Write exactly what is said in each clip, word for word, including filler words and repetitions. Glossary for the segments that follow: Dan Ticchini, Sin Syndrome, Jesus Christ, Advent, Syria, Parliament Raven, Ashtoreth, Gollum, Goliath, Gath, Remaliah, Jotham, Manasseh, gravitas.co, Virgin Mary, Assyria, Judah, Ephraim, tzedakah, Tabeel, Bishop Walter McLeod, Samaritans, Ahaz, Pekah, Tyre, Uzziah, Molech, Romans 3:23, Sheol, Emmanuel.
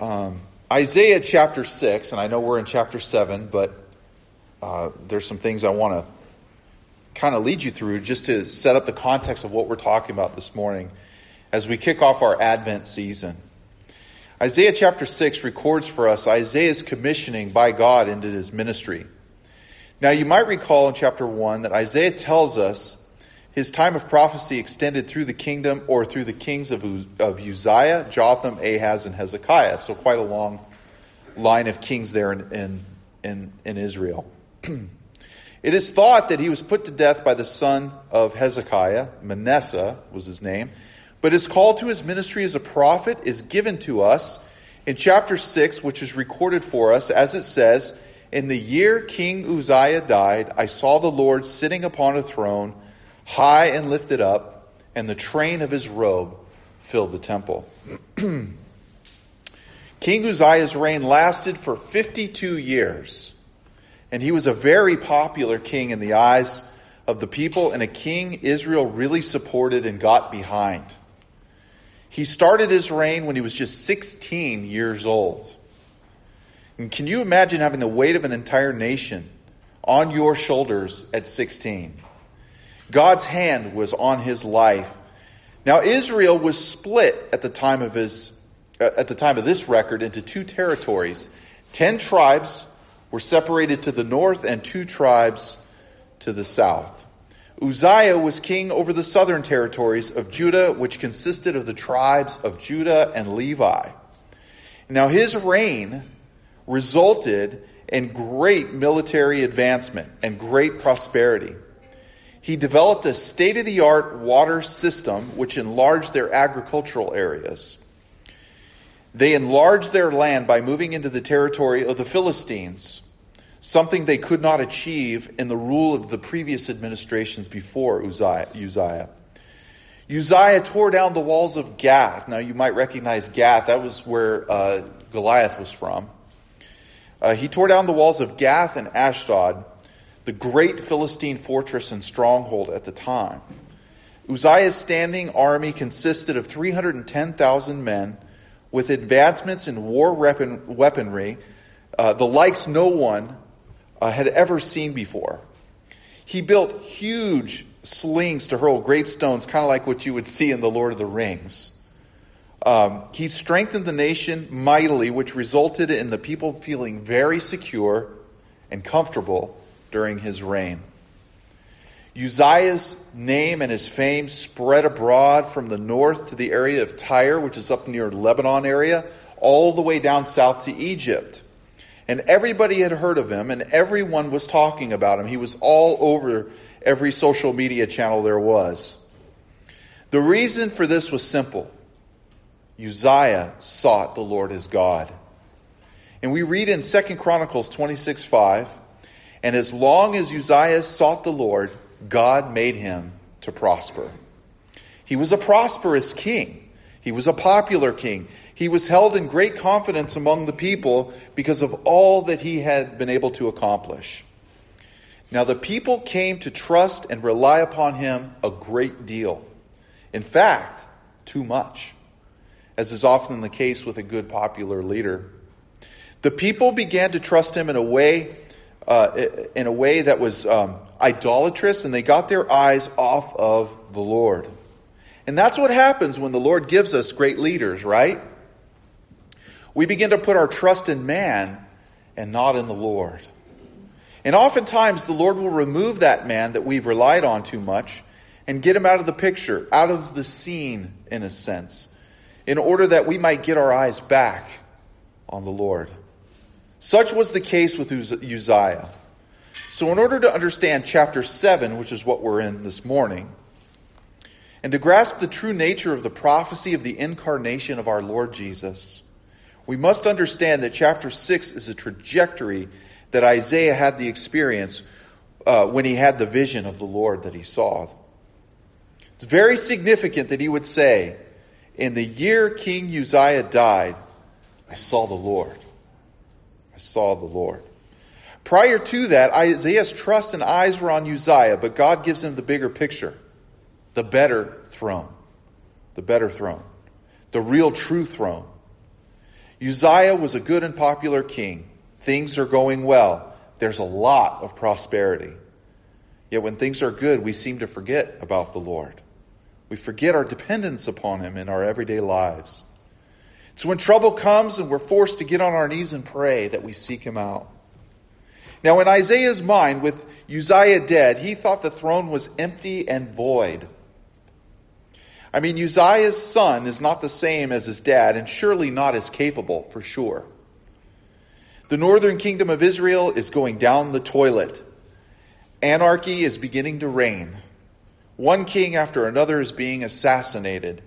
Um, Isaiah chapter six, and I know we're in chapter seven, but uh, there's some things I want to kind of lead you through just to set up the context of what we're talking about this morning as we kick off our Advent season. Isaiah chapter six records for us Isaiah's commissioning by God into his ministry. Now, you might recall in chapter one that Isaiah tells us his time of prophecy extended through the kingdom or through the kings of, Uz- of Uzziah, Jotham, Ahaz, and Hezekiah. So quite a long line of kings there in, in, in, in Israel. It is thought that he was put to death by the son of Hezekiah, Manasseh was his name, but his call to his ministry as a prophet is given to us in chapter six, which is recorded for us, as it says, "In the year King Uzziah died, I saw the Lord sitting upon a throne, high and lifted up, and the train of his robe filled the temple." King Uzziah's reign lasted for fifty-two years, and he was a very popular king in the eyes of the people, and a king Israel really supported and got behind. He started his reign when he was just sixteen years old. And can you imagine having the weight of an entire nation on your shoulders at sixteen? God's hand was on his life. Now, Israel was split at the time of his uh, at the time of this record into two territories. Ten tribes were separated to the north and two tribes to the south. Uzziah was king over the southern territories of Judah, which consisted of the tribes of Judah and Levi. Now, his reign resulted in great military advancement and great prosperity. He developed a state-of-the-art water system, which enlarged their agricultural areas. They enlarged their land by moving into the territory of the Philistines, something they could not achieve in the rule of the previous administrations before Uzziah. Uzziah, Uzziah tore down the walls of Gath. Now, you might recognize Gath. That was where uh, Goliath was from. Uh, he tore down the walls of Gath and Ashdod, the great Philistine fortress and stronghold at the time. Uzziah's standing army consisted of three hundred ten thousand men with advancements in war weapon, weaponry, uh, the likes no one uh, had ever seen before. He built huge slings to hurl great stones, kind of like what you would see in The Lord of the Rings. Um, he strengthened the nation mightily, which resulted in the people feeling very secure and comfortable during his reign. Uzziah's name and his fame spread abroad from the north to the area of Tyre, which is up near Lebanon area, all the way down south to Egypt. And everybody had heard of him, and everyone was talking about him. He was all over every social media channel there was. The reason for this was simple. Uzziah sought the Lord his God. And we read in Second Chronicles twenty-six five, "And as long as Uzziah sought the Lord, God made him to prosper." He was a prosperous king. He was a popular king. He was held in great confidence among the people because of all that he had been able to accomplish. Now, the people came to trust and rely upon him a great deal. In fact, too much, as is often the case with a good popular leader. The people began to trust him in a way Uh, in a way that was um, idolatrous, and they got their eyes off of the Lord. And that's what happens when the Lord gives us great leaders, right? We begin to put our trust in man and not in the Lord. And oftentimes the Lord will remove that man that we've relied on too much and get him out of the picture, out of the scene, in a sense, in order that we might get our eyes back on the Lord. Such was the case with Uzziah. So in order to understand chapter seven, which is what we're in this morning, and to grasp the true nature of the prophecy of the incarnation of our Lord Jesus, we must understand that chapter six is a trajectory that Isaiah had the experience uh, when he had the vision of the Lord that he saw. It's very significant that he would say, "In the year King Uzziah died, I saw the Lord." saw the Lord. Prior to that, Isaiah's trust and eyes were on Uzziah, but God gives him the bigger picture, the better throne, the better throne, the real true throne. Uzziah was a good and popular king. Things are going well. There's a lot of prosperity. Yet when things are good, we seem to forget about the Lord. We forget our dependence upon him in our everyday lives. It's when trouble comes and we're forced to get on our knees and pray that we seek him out. Now in Isaiah's mind, with Uzziah dead, he thought the throne was empty and void. I mean, Uzziah's son is not the same as his dad, and surely not as capable, for sure. The northern kingdom of Israel is going down the toilet. Anarchy is beginning to reign. One king after another is being assassinated.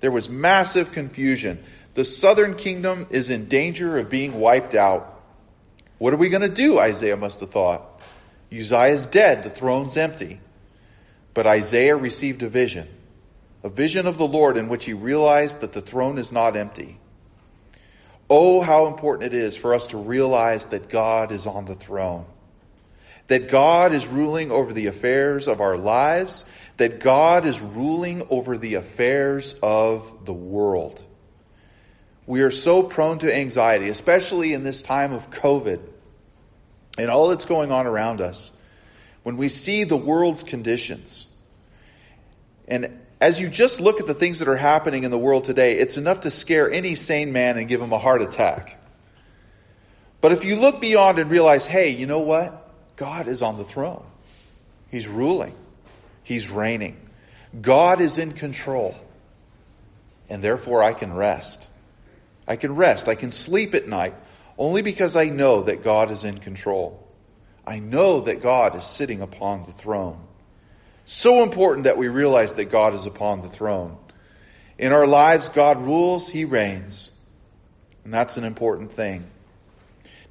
There was massive confusion. The southern kingdom is in danger of being wiped out. What are we going to do? Isaiah must have thought. Uzziah's dead. The throne's empty. But Isaiah received a vision. A vision of the Lord in which he realized that the throne is not empty. Oh, how important it is for us to realize that God is on the throne. That God is ruling over the affairs of our lives. That God is ruling over the affairs of the world. We are so prone to anxiety, especially in this time of COVID and all that's going on around us. When we see the world's conditions, and as you just look at the things that are happening in the world today, it's enough to scare any sane man and give him a heart attack. But if you look beyond and realize, hey, you know what? God is on the throne. He's ruling. He's reigning. God is in control. And therefore I can rest. I can rest. I can sleep at night only because I know that God is in control. I know that God is sitting upon the throne. So important that we realize that God is upon the throne. In our lives, God rules, he reigns. And that's an important thing.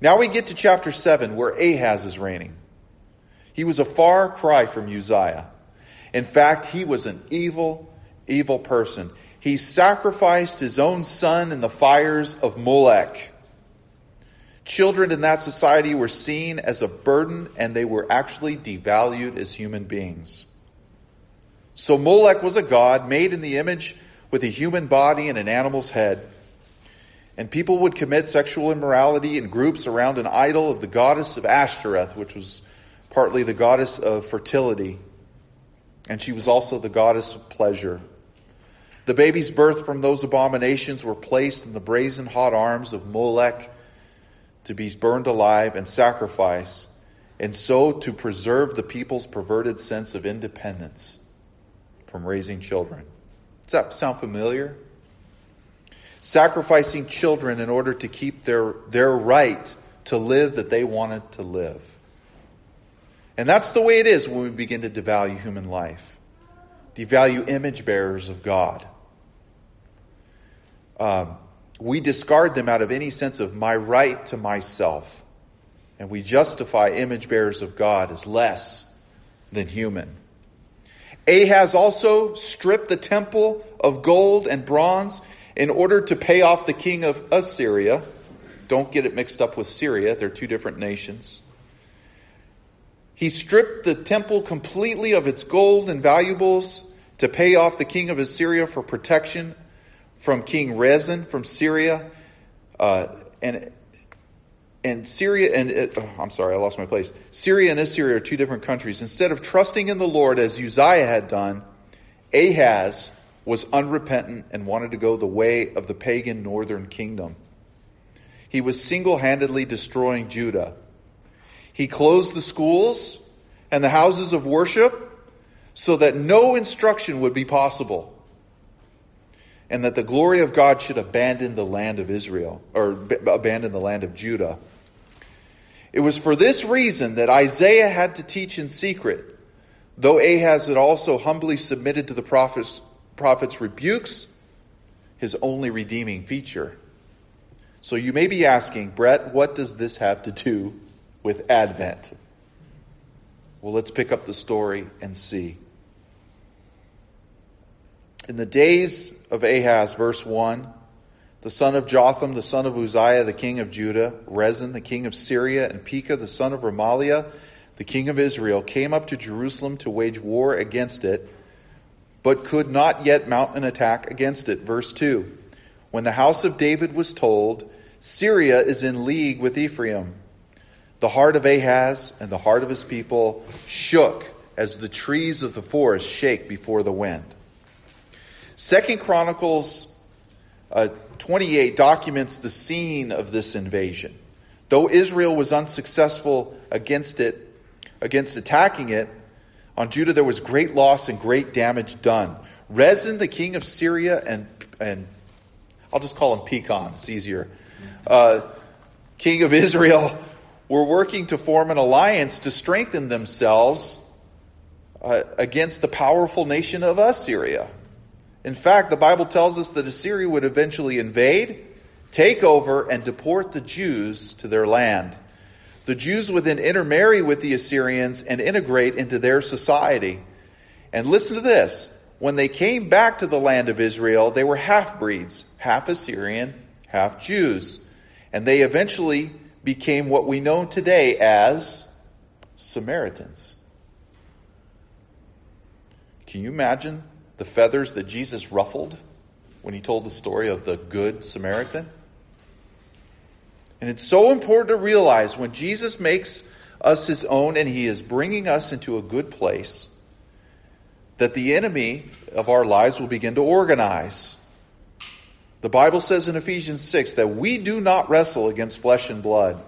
Now we get to chapter seven, where Ahaz is reigning. He was a far cry from Uzziah. In fact, he was an evil, evil person. He sacrificed his own son in the fires of Molech. Children in that society were seen as a burden, and they were actually devalued as human beings. So Molech was a god made in the image with a human body and an animal's head. And people would commit sexual immorality in groups around an idol of the goddess of Ashtoreth, which was partly the goddess of fertility. And she was also the goddess of pleasure. The babies birthed from those abominations were placed in the brazen hot arms of Molech to be burned alive and sacrificed, and so to preserve the people's perverted sense of independence from raising children. Does that sound familiar? Sacrificing children in order to keep their, their right to live that they wanted to live. And that's the way it is when we begin to devalue human life. Devalue image bearers of God. Um, we discard them out of any sense of my right to myself. And we justify image bearers of God as less than human. Ahaz also stripped the temple of gold and bronze in order to pay off the king of Assyria. Don't get it mixed up with Syria. They're two different nations. He stripped the temple completely of its gold and valuables to pay off the king of Assyria for protection from King Rezin from Syria. Uh, and And Syria and oh, I'm sorry, I lost my place. Syria and Assyria are two different countries. Instead of trusting in the Lord as Uzziah had done, Ahaz was unrepentant and wanted to go the way of the pagan northern kingdom. He was single-handedly destroying Judah. He closed the schools and the houses of worship so that no instruction would be possible, and that the glory of God should abandon the land of Israel, or b- abandon the land of Judah. It was for this reason that Isaiah had to teach in secret, though Ahaz had also humbly submitted to the prophet's, prophet's rebukes, his only redeeming feature. So you may be asking, Brett, what does this have to do with Advent? Well, let's pick up the story and see. In the days of Ahaz, verse one, the son of Jotham, the son of Uzziah, the king of Judah, Rezin, the king of Syria, and Pekah, the son of Remaliah, the king of Israel, came up to Jerusalem to wage war against it, but could not yet mount an attack against it. Verse two, when the house of David was told, Syria is in league with Ephraim. The heart of Ahaz and the heart of his people shook as the trees of the forest shake before the wind. Second Chronicles uh, twenty-eight documents the scene of this invasion. Though Israel was unsuccessful against it, against attacking it, on Judah there was great loss and great damage done. Rezin, the king of Syria, and and I'll just call him Pekah, it's easier, uh, king of Israel, were working to form an alliance to strengthen themselves uh, against the powerful nation of Assyria. In fact, the Bible tells us that Assyria would eventually invade, take over, and deport the Jews to their land. The Jews would then intermarry with the Assyrians and integrate into their society. And listen to this. When they came back to the land of Israel, they were half-breeds, half Assyrian, half Jews. And they eventually became what we know today as Samaritans. Can you imagine the feathers that Jesus ruffled when he told the story of the Good Samaritan? And it's so important to realize when Jesus makes us his own and he is bringing us into a good place, that the enemy of our lives will begin to organize. The Bible says in Ephesians six that we do not wrestle against flesh and blood,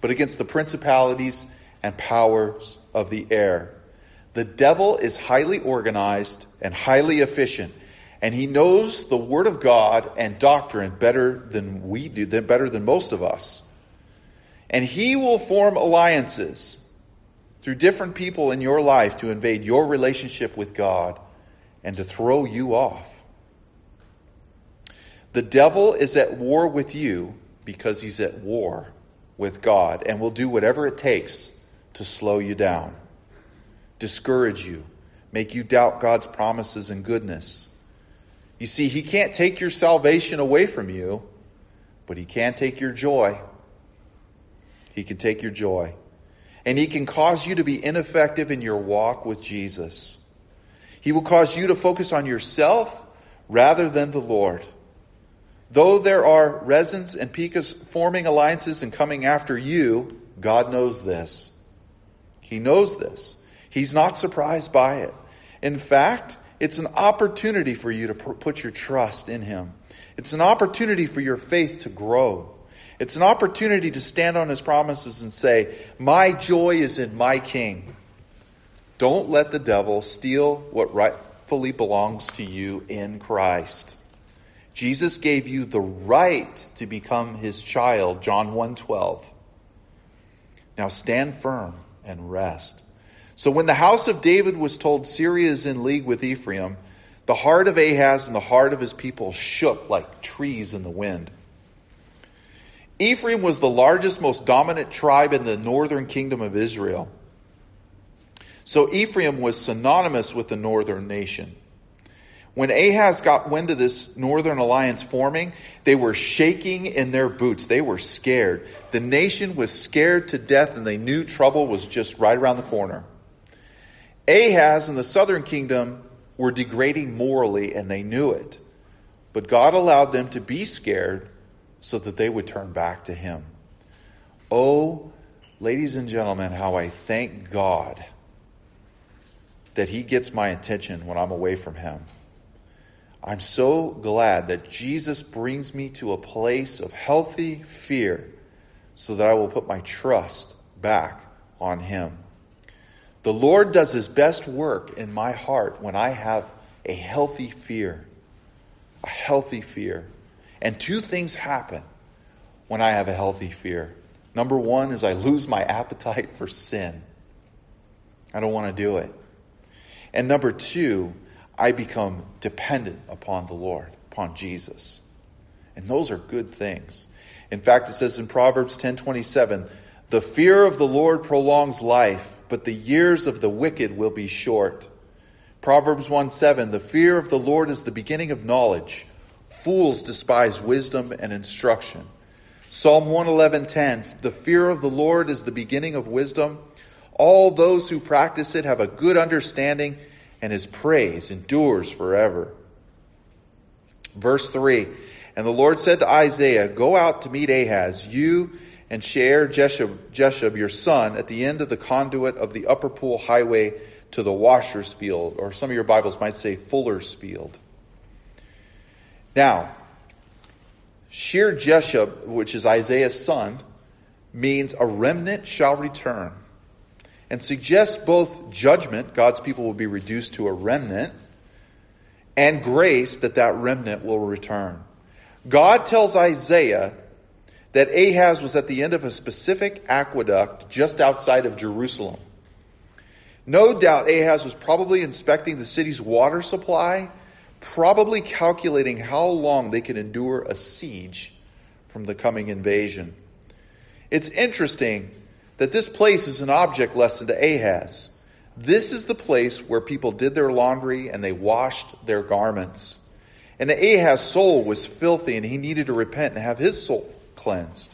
but against the principalities and powers of the air. The devil is highly organized and highly efficient, and he knows the Word of God and doctrine better than we do, better than most of us. And he will form alliances through different people in your life to invade your relationship with God and to throw you off. The devil is at war with you because he's at war with God and will do whatever it takes to slow you down, discourage you, make you doubt God's promises and goodness. You see, he can't take your salvation away from you, but he can take your joy. He can take your joy. And he can cause you to be ineffective in your walk with Jesus. He will cause you to focus on yourself rather than the Lord. Though there are Rezins and Pekahs forming alliances and coming after you, God knows this. He knows this. He's not surprised by it. In fact, it's an opportunity for you to put your trust in him. It's an opportunity for your faith to grow. It's an opportunity to stand on his promises and say, my joy is in my king. Don't let the devil steal what rightfully belongs to you in Christ. Jesus gave you the right to become his child, John one twelve. Now stand firm and rest. So when the house of David was told Syria is in league with Ephraim, the heart of Ahaz and the heart of his people shook like trees in the wind. Ephraim was the largest, most dominant tribe in the northern kingdom of Israel. So Ephraim was synonymous with the northern nation. When Ahaz got wind of this northern alliance forming, they were shaking in their boots. They were scared. The nation was scared to death, and they knew trouble was just right around the corner. Ahaz and the southern kingdom were degrading morally, and they knew it. But God allowed them to be scared so that they would turn back to him. Oh, ladies and gentlemen, how I thank God that he gets my attention when I'm away from him. I'm so glad that Jesus brings me to a place of healthy fear so that I will put my trust back on him. The Lord does his best work in my heart when I have a healthy fear, a healthy fear. And two things happen when I have a healthy fear. Number one is I lose my appetite for sin. I don't want to do it. And number two, I become dependent upon the Lord, upon Jesus. And those are good things. In fact, it says in Proverbs ten twenty-seven, the fear of the Lord prolongs life, but the years of the wicked will be short. Proverbs one seven, the fear of the Lord is the beginning of knowledge. Fools despise wisdom and instruction. Psalm one eleven ten, the fear of the Lord is the beginning of wisdom. All those who practice it have a good understanding, and his praise endures forever. Verse three, and the Lord said to Isaiah, go out to meet Ahaz, you and Shear Jeshub, Jeshub, your son, at the end of the conduit of the upper pool highway to the washer's field, or some of your Bibles might say fuller's field. Now, Shear Jeshub, which is Isaiah's son, means a remnant shall return, and suggests both judgment, God's people will be reduced to a remnant, and grace that that remnant will return. God tells Isaiah that Ahaz was at the end of a specific aqueduct just outside of Jerusalem. No doubt Ahaz was probably inspecting the city's water supply, probably calculating how long they could endure a siege from the coming invasion. It's interesting that this place is an object lesson to Ahaz. This is the place where people did their laundry and they washed their garments. And Ahaz's soul was filthy and he needed to repent and have his soul cleansed.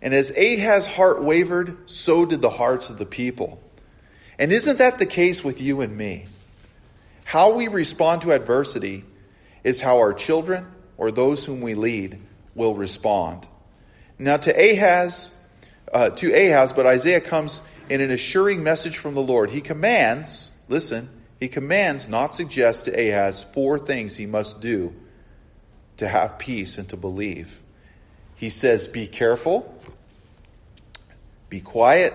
And as Ahaz's heart wavered, so did the hearts of the people. And isn't that the case with you and me? How we respond to adversity is how our children or those whom we lead will respond. Now to Ahaz, uh, to Ahaz, but Isaiah comes in an assuring message from the Lord. He commands, listen, he commands, not suggests to Ahaz, four things he must do to have peace and to believe. He says, be careful, be quiet,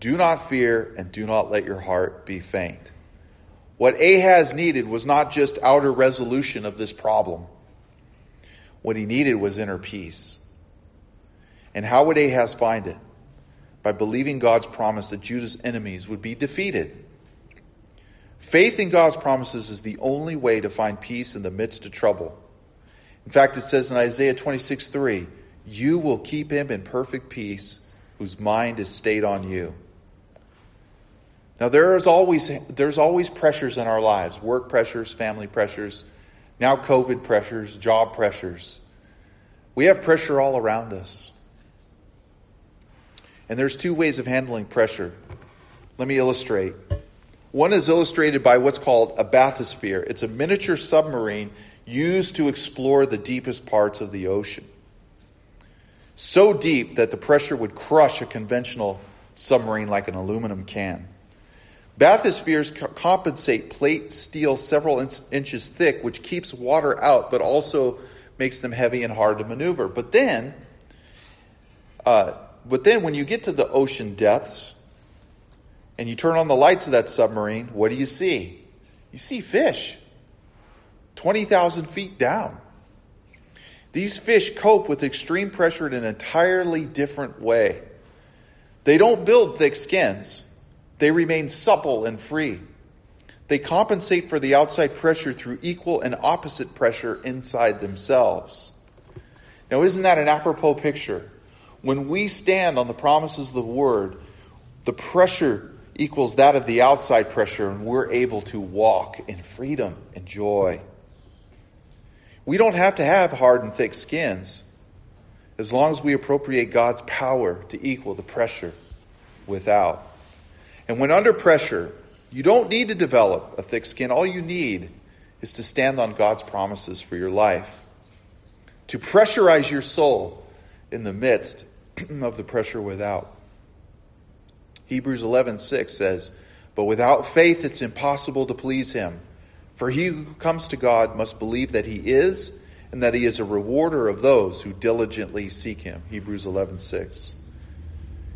do not fear, and do not let your heart be faint. What Ahaz needed was not just outer resolution of this problem. What he needed was inner peace. And how would Ahaz find it? By believing God's promise that Judah's enemies would be defeated. Faith in God's promises is the only way to find peace in the midst of trouble. In fact, it says in Isaiah twenty-six three, you will keep him in perfect peace whose mind is stayed on you. Now there is always there's always pressures in our lives, work pressures, family pressures, now COVID pressures, job pressures. We have pressure all around us. And there's two ways of handling pressure. Let me illustrate. One is illustrated by what's called a bathysphere. It's a miniature submarine used to explore the deepest parts of the ocean. So deep that the pressure would crush a conventional submarine like an aluminum can. Bathyspheres co- compensate plate steel several in- inches thick, which keeps water out, but also makes them heavy and hard to maneuver. But then... Uh, But then when you get to the ocean depths and you turn on the lights of that submarine, what do you see? You see fish twenty thousand feet down. These fish cope with extreme pressure in an entirely different way. They don't build thick skins. They remain supple and free. They compensate for the outside pressure through equal and opposite pressure inside themselves. Now, isn't that an apropos picture? When we stand on the promises of the word, the pressure equals that of the outside pressure, and we're able to walk in freedom and joy. We don't have to have hard and thick skins as long as we appropriate God's power to equal the pressure without. And when under pressure, you don't need to develop a thick skin. All you need is to stand on God's promises for your life, to pressurize your soul in the midst of the pressure without. Hebrews eleven six says, but without faith it's impossible to please him. For he who comes to God must believe that he is, and that he is a rewarder of those who diligently seek him. Hebrews eleven six.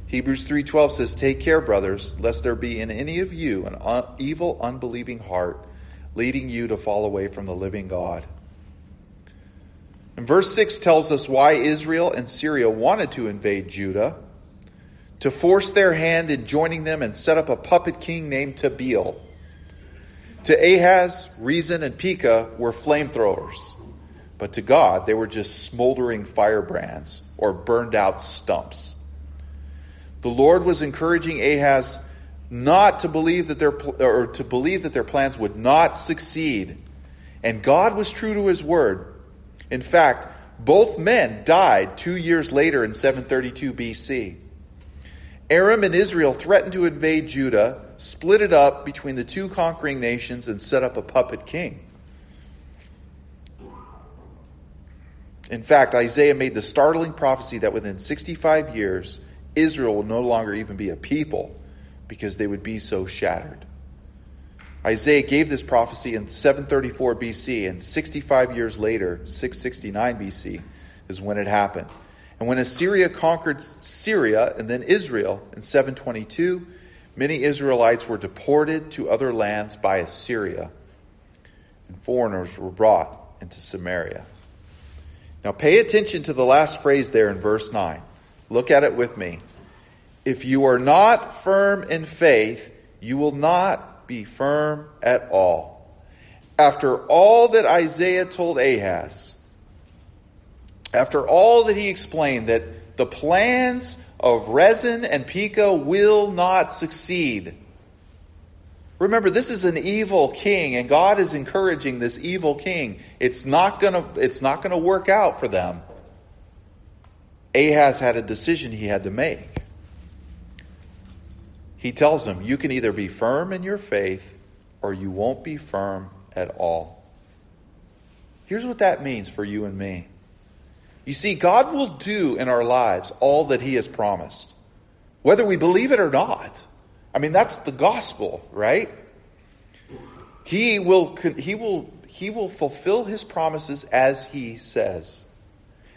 Hebrews three twelve says, take care, brothers, lest there be in any of you an un- evil, unbelieving heart, leading you to fall away from the living God. And verse six tells us why Israel and Syria wanted to invade Judah, to force their hand in joining them and set up a puppet king named Tabeel. To Ahaz, Rezin, and Pekah were flamethrowers, but to God they were just smoldering firebrands or burned out stumps. The Lord was encouraging Ahaz not to believe that their or to believe that their plans would not succeed, and God was true to his word. In fact, both men died two years later in seven thirty-two B C. Aram and Israel threatened to invade Judah, split it up between the two conquering nations, and set up a puppet king. In fact, Isaiah made the startling prophecy that within sixty-five years, Israel will no longer even be a people because they would be so shattered. Isaiah gave this prophecy in seven thirty-four B C, and sixty-five years later, six sixty-nine B C, is when it happened. And when Assyria conquered Syria and then Israel in seven twenty-two, many Israelites were deported to other lands by Assyria, and foreigners were brought into Samaria. Now pay attention to the last phrase there in verse nine. Look at it with me. If you are not firm in faith, you will not be firm at all. After all that Isaiah told Ahaz, after all that he explained, that the plans of Rezin and Pekah will not succeed. Remember, this is an evil king, and God is encouraging this evil king. It's not gonna, it's not gonna work out for them. Ahaz had a decision he had to make. He tells them, you can either be firm in your faith, or you won't be firm at all. Here's what that means for you and me. You see, God will do in our lives all that he has promised, whether we believe it or not. I mean, that's the gospel, right? He will, he will, he will fulfill his promises as he says.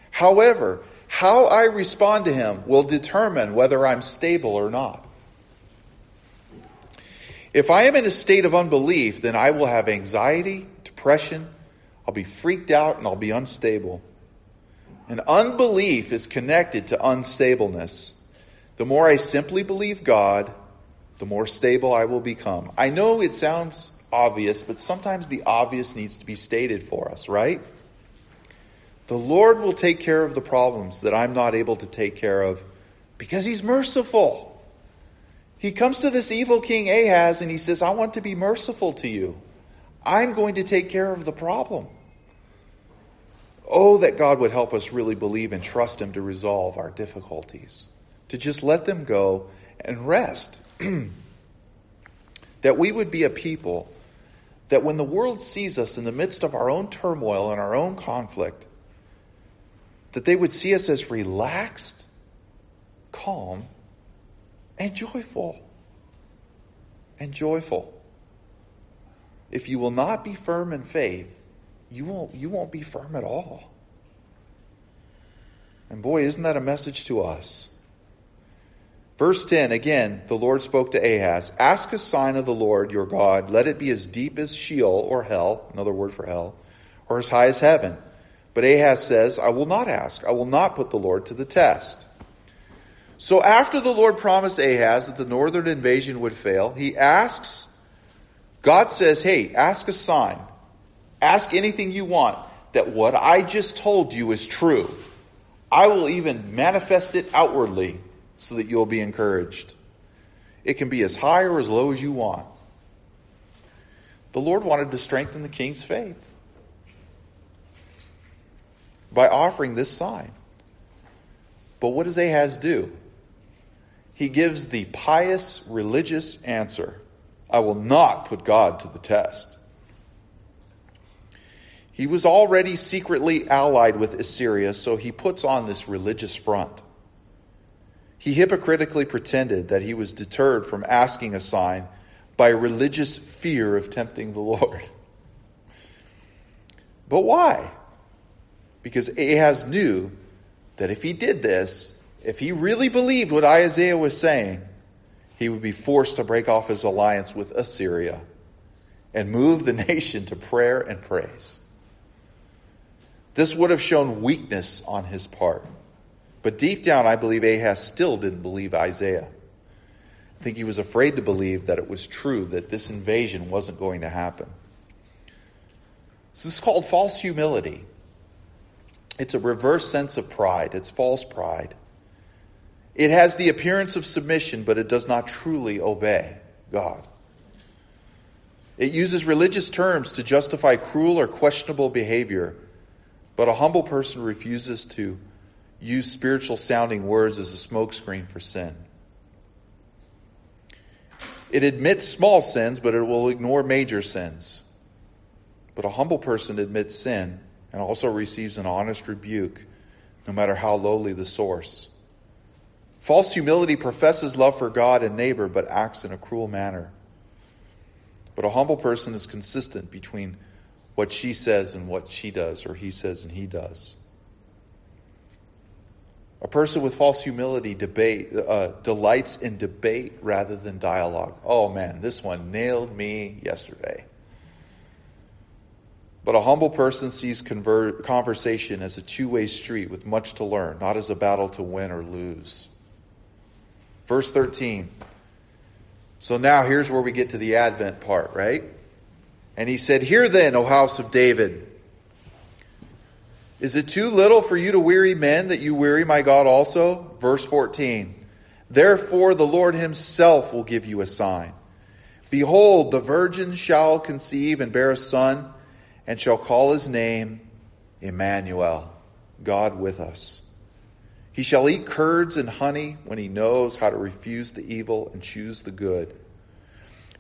However, how I respond to him will determine whether I'm stable or not. If I am in a state of unbelief, then I will have anxiety, depression, I'll be freaked out, and I'll be unstable. And unbelief is connected to unstableness. The more I simply believe God, the more stable I will become. I know it sounds obvious, but sometimes the obvious needs to be stated for us, right? The Lord will take care of the problems that I'm not able to take care of because he's merciful. He comes to this evil king Ahaz and he says, I want to be merciful to you. I'm going to take care of the problem. Oh, that God would help us really believe and trust him to resolve our difficulties, to just let them go and rest. That we would be a people that when the world sees us in the midst of our own turmoil and our own conflict, that they would see us as relaxed, calm, and joyful. And joyful. If you will not be firm in faith, you won't, you won't be firm at all. And boy, isn't that a message to us? Verse ten, again, the Lord spoke to Ahaz, ask a sign of the Lord your God, let it be as deep as Sheol or hell, another word for hell, or as high as heaven. But Ahaz says, I will not ask, I will not put the Lord to the test. So after the Lord promised Ahaz that the northern invasion would fail, he asks, God says, hey, ask a sign, ask anything you want, that what I just told you is true. I will even manifest it outwardly, so that you'll be encouraged. It can be as high or as low as you want. The Lord wanted to strengthen the king's faith by offering this sign. But what does Ahaz do? He gives the pious, religious answer. I will not put God to the test. He was already secretly allied with Assyria, so he puts on this religious front. He hypocritically pretended that he was deterred from asking a sign by religious fear of tempting the Lord. But why? Because Ahaz knew that if he did this, if he really believed what Isaiah was saying, he would be forced to break off his alliance with Assyria and move the nation to prayer and praise. This would have shown weakness on his part. But deep down, I believe Ahaz still didn't believe Isaiah. I think he was afraid to believe that it was true, that this invasion wasn't going to happen. This is called false humility. It's a reverse sense of pride. It's false pride. It has the appearance of submission, but it does not truly obey God. It uses religious terms to justify cruel or questionable behavior, but a humble person refuses to use spiritual sounding words as a smokescreen for sin. It admits small sins, but it will ignore major sins. But a humble person admits sin and also receives an honest rebuke, no matter how lowly the source. False humility professes love for God and neighbor, but acts in a cruel manner. But a humble person is consistent between what she says and what she does, or he says and he does. A person with false humility debate uh, delights in debate rather than dialogue. Oh man, this one nailed me yesterday. But a humble person sees conver- conversation as a two-way street with much to learn, not as a battle to win or lose. Verse thirteen. So now here's where we get to the Advent part, right? And he said, "Hear then, O house of David. Is it too little for you to weary men that you weary my God also?" Verse fourteen. "Therefore the Lord himself will give you a sign. Behold, the virgin shall conceive and bear a son, and shall call his name Emmanuel, God with us. He shall eat curds and honey when he knows how to refuse the evil and choose the good.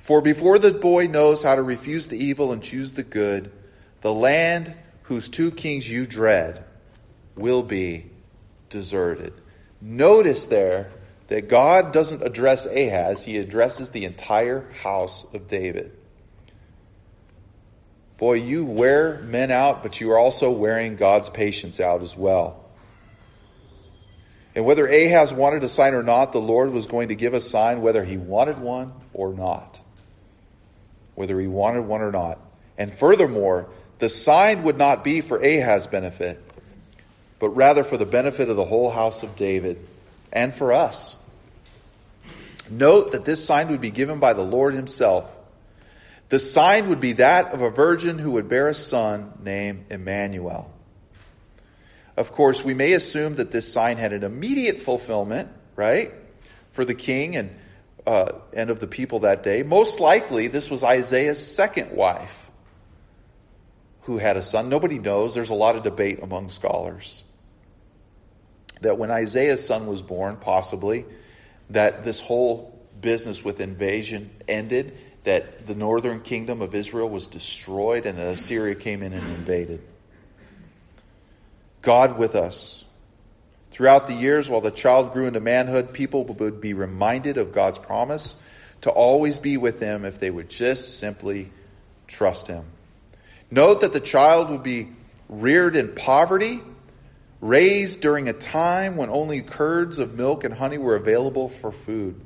For before the boy knows how to refuse the evil and choose the good, the land whose two kings you dread will be deserted." Notice there that God doesn't address Ahaz. He addresses the entire house of David. Boy, you wear men out, but you are also wearing God's patience out as well. And whether Ahaz wanted a sign or not, the Lord was going to give a sign whether he wanted one or not. Whether he wanted one or not. And furthermore, the sign would not be for Ahaz's benefit, but rather for the benefit of the whole house of David and for us. Note that this sign would be given by the Lord himself. The sign would be that of a virgin who would bear a son named Emmanuel. Of course, we may assume that this sign had an immediate fulfillment, right, for the king and uh, and of the people that day. Most likely, this was Isaiah's second wife who had a son. Nobody knows. There's a lot of debate among scholars that when Isaiah's son was born, possibly, that this whole business with invasion ended, that the northern kingdom of Israel was destroyed and Assyria came in and invaded. God with us. Throughout the years, while the child grew into manhood, people would be reminded of God's promise to always be with them if they would just simply trust him. Note that the child would be reared in poverty, raised during a time when only curds of milk and honey were available for food.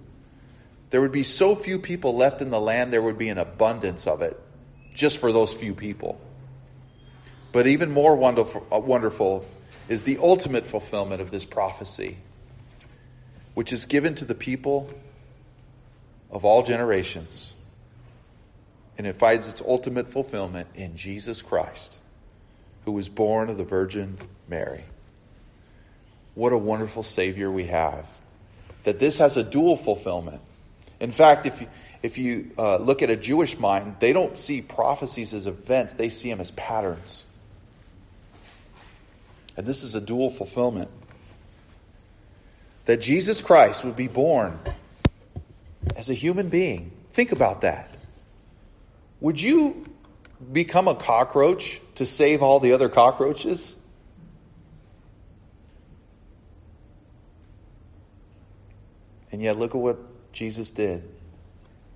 There would be so few people left in the land, there would be an abundance of it, just for those few people. But even more wonderful, wonderful is the ultimate fulfillment of this prophecy, which is given to the people of all generations. And it finds its ultimate fulfillment in Jesus Christ, who was born of the Virgin Mary. What a wonderful Savior we have. That this has a dual fulfillment. In fact, if you, if you uh, look at a Jewish mind, they don't see prophecies as events. They see them as patterns. And this is a dual fulfillment. That Jesus Christ would be born as a human being. Think about that. Would you become a cockroach to save all the other cockroaches? And yet, look at what Jesus did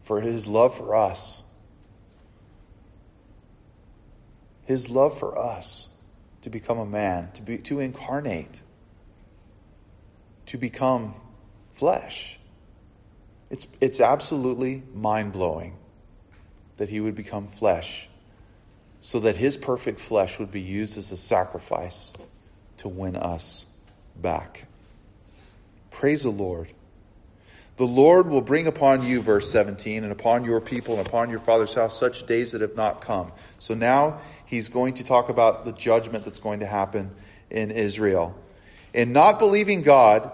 for his love for us. His love for us to become a man, to be, to incarnate, to become flesh. It's, it's absolutely mind-blowing that he would become flesh so that his perfect flesh would be used as a sacrifice to win us back. Praise the Lord. The Lord will bring upon you, verse seventeen, and upon your people and upon your father's house such days that have not come. So now he's going to talk about the judgment that's going to happen in Israel. In not believing God,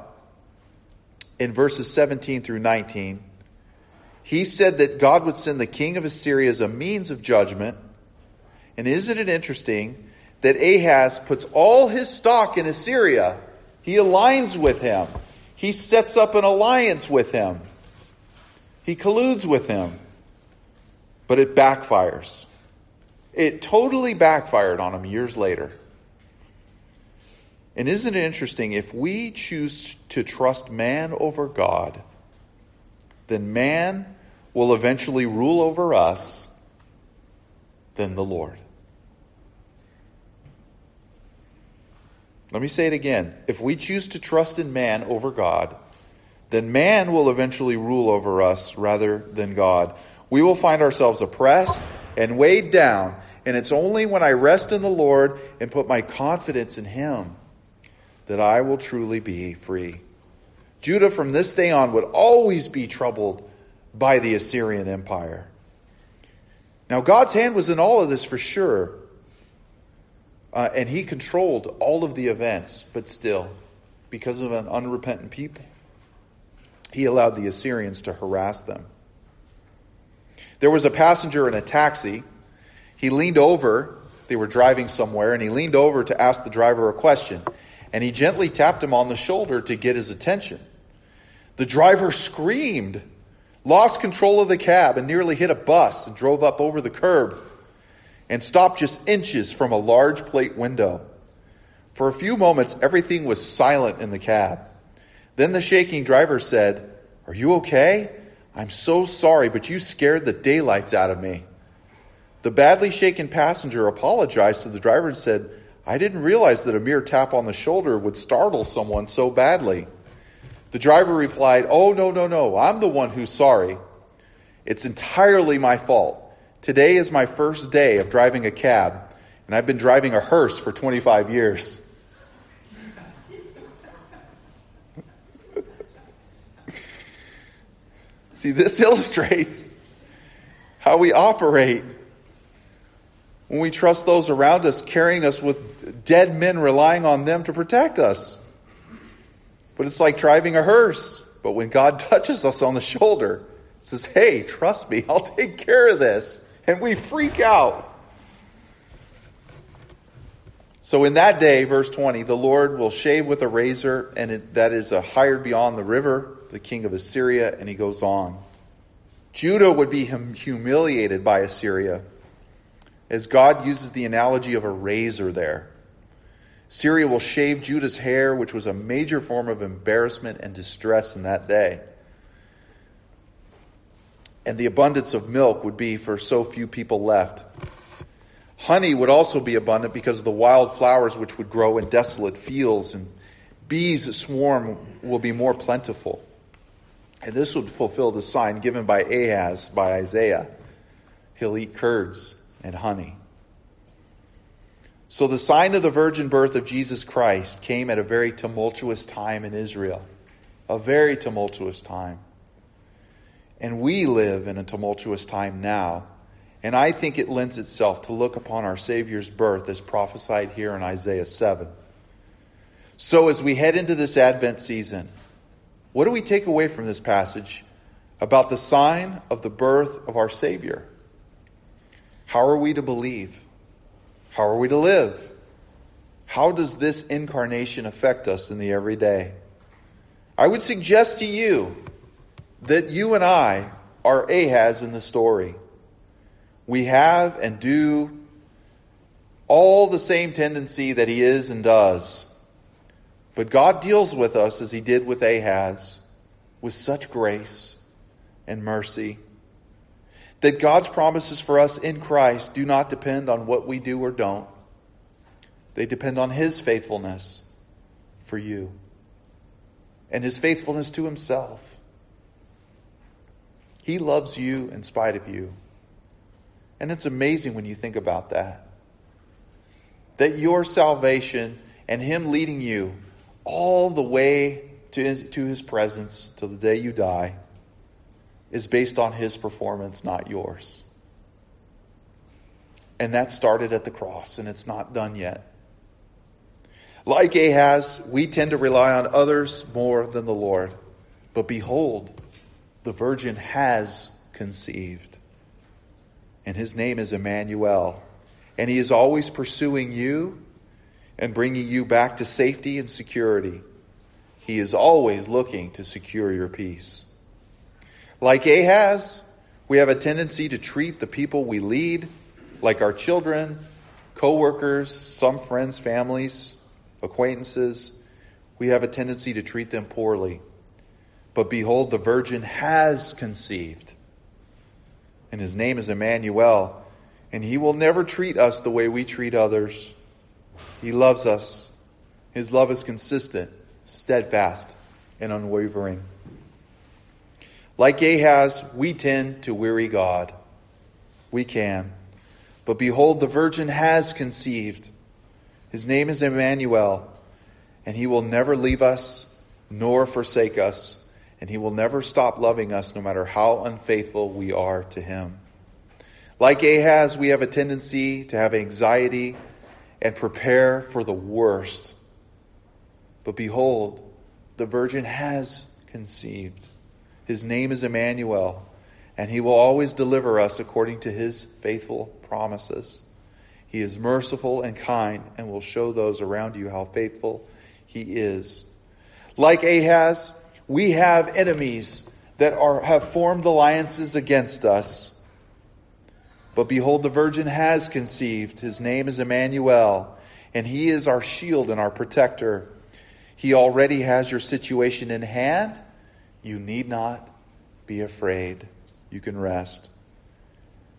in verses seventeen through nineteen, he said that God would send the king of Assyria as a means of judgment. And isn't it interesting that Ahaz puts all his stock in Assyria? He aligns with him. He sets up an alliance with him. He colludes with him. But it backfires. It totally backfired on him years later. And isn't it interesting, if we choose to trust man over God, then man will eventually rule over us, then the Lord. Let me say it again. If we choose to trust in man over God, then man will eventually rule over us rather than God. We will find ourselves oppressed and weighed down. And it's only when I rest in the Lord and put my confidence in him that I will truly be free. Judah from this day on would always be troubled by the Assyrian Empire. Now, God's hand was in all of this for sure. Uh, and he controlled all of the events, but still, because of an unrepentant people, he allowed the Assyrians to harass them. There was a passenger in a taxi. He leaned over. They were driving somewhere, and he leaned over to ask the driver a question. And he gently tapped him on the shoulder to get his attention. The driver screamed, lost control of the cab, and nearly hit a bus and drove up over the curb and stopped just inches from a large plate window. For a few moments, everything was silent in the cab. Then the shaking driver said, "Are you okay? I'm so sorry, but you scared the daylights out of me." The badly shaken passenger apologized to the driver and said, "I didn't realize that a mere tap on the shoulder would startle someone so badly." The driver replied, "Oh, no, no, no, I'm the one who's sorry. It's entirely my fault. Today is my first day of driving a cab, and I've been driving a hearse for twenty-five years. See, this illustrates how we operate when we trust those around us, carrying us with dead men, relying on them to protect us. But it's like driving a hearse. But when God touches us on the shoulder, says, "Hey, trust me, I'll take care of this," and we freak out. So in that day, verse twenty, the Lord will shave with a razor, and it, that is a hired beyond the river, the king of Assyria, and he goes on. Judah would be hum- humiliated by Assyria, as God uses the analogy of a razor there. Syria will shave Judah's hair, which was a major form of embarrassment and distress in that day. And the abundance of milk would be for so few people left. Honey would also be abundant because of the wild flowers which would grow in desolate fields, and bees that swarm will be more plentiful. And this would fulfill the sign given by Ahaz, by Isaiah. He'll eat curds and honey. So the sign of the virgin birth of Jesus Christ came at a very tumultuous time in Israel. A very tumultuous time. And we live in a tumultuous time now. And I think it lends itself to look upon our Savior's birth as prophesied here in Isaiah seven. So as we head into this Advent season, what do we take away from this passage about the sign of the birth of our Savior? How are we to believe? How are we to live? How does this incarnation affect us in the everyday? I would suggest to you that you and I are Ahaz in the story. We have and do all the same tendency that he is and does. But God deals with us as he did with Ahaz, with such grace and mercy, that God's promises for us in Christ do not depend on what we do or don't. They depend on his faithfulness for you and his faithfulness to himself. He loves you in spite of you. And it's amazing when you think about that. That your salvation and him leading you all the way to, to his presence till the day you die is based on his performance, not yours. And that started at the cross, and it's not done yet. Like Ahaz, we tend to rely on others more than the Lord. But behold, the virgin has conceived. And his name is Emmanuel. And he is always pursuing you and bringing you back to safety and security. He is always looking to secure your peace. Like Ahaz, we have a tendency to treat the people we lead like our children, co-workers, some friends, families, acquaintances, we have a tendency to treat them poorly. But behold, the virgin has conceived. And his name is Emmanuel. And he will never treat us the way we treat others. He loves us. His love is consistent, steadfast, and unwavering. Like Ahaz, we tend to weary God. We can. But behold, the virgin has conceived. His name is Emmanuel. And he will never leave us nor forsake us. And he will never stop loving us no matter how unfaithful we are to him. Like Ahaz, we have a tendency to have anxiety and prepare for the worst. But behold, the virgin has conceived. His name is Emmanuel, and he will always deliver us according to his faithful promises. He is merciful and kind and will show those around you how faithful he is. Like Ahaz, we have enemies that are have formed alliances against us. But behold, the virgin has conceived. His name is Emmanuel, and he is our shield and our protector. He already has your situation in hand. You need not be afraid. You can rest.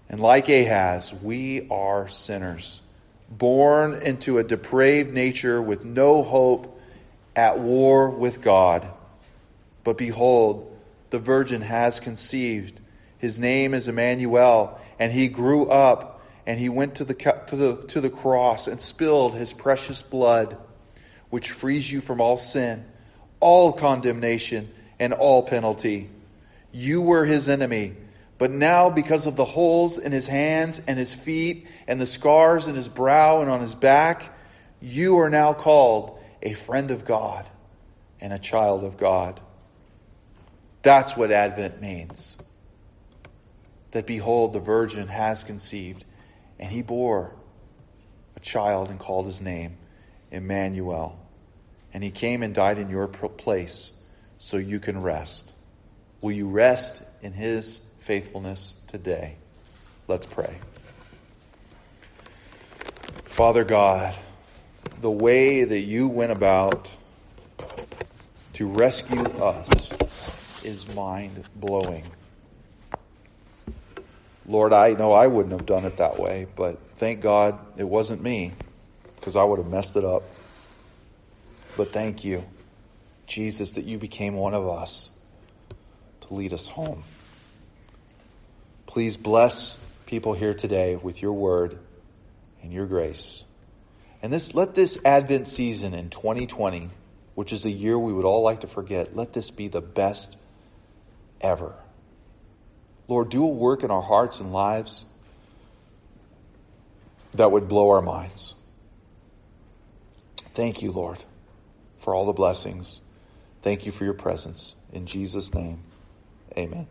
And like Ahaz, we are sinners, born into a depraved nature with no hope, at war with God. But behold, the virgin has conceived. His name is Emmanuel. And he grew up, and he went to the to the to the cross and spilled his precious blood, which frees you from all sin, all condemnation, and all penalty. You were his enemy, but now because of the holes in his hands and his feet and the scars in his brow and on his back, you are now called a friend of God and a child of God. That's what Advent means. That behold, the virgin has conceived, and he bore a child and called his name Emmanuel. And he came and died in your place so you can rest. Will you rest in his faithfulness today? Let's pray. Father God, the way that you went about to rescue us is mind-blowing. Lord, I know I wouldn't have done it that way, but thank God it wasn't me, because I would have messed it up. But thank you, Jesus, that you became one of us to lead us home. Please bless people here today with your word and your grace. And this, let this Advent season in twenty twenty, which is a year we would all like to forget, let this be the best ever. Lord, do a work in our hearts and lives that would blow our minds. Thank you, Lord, for all the blessings. Thank you for your presence. In Jesus' name, amen.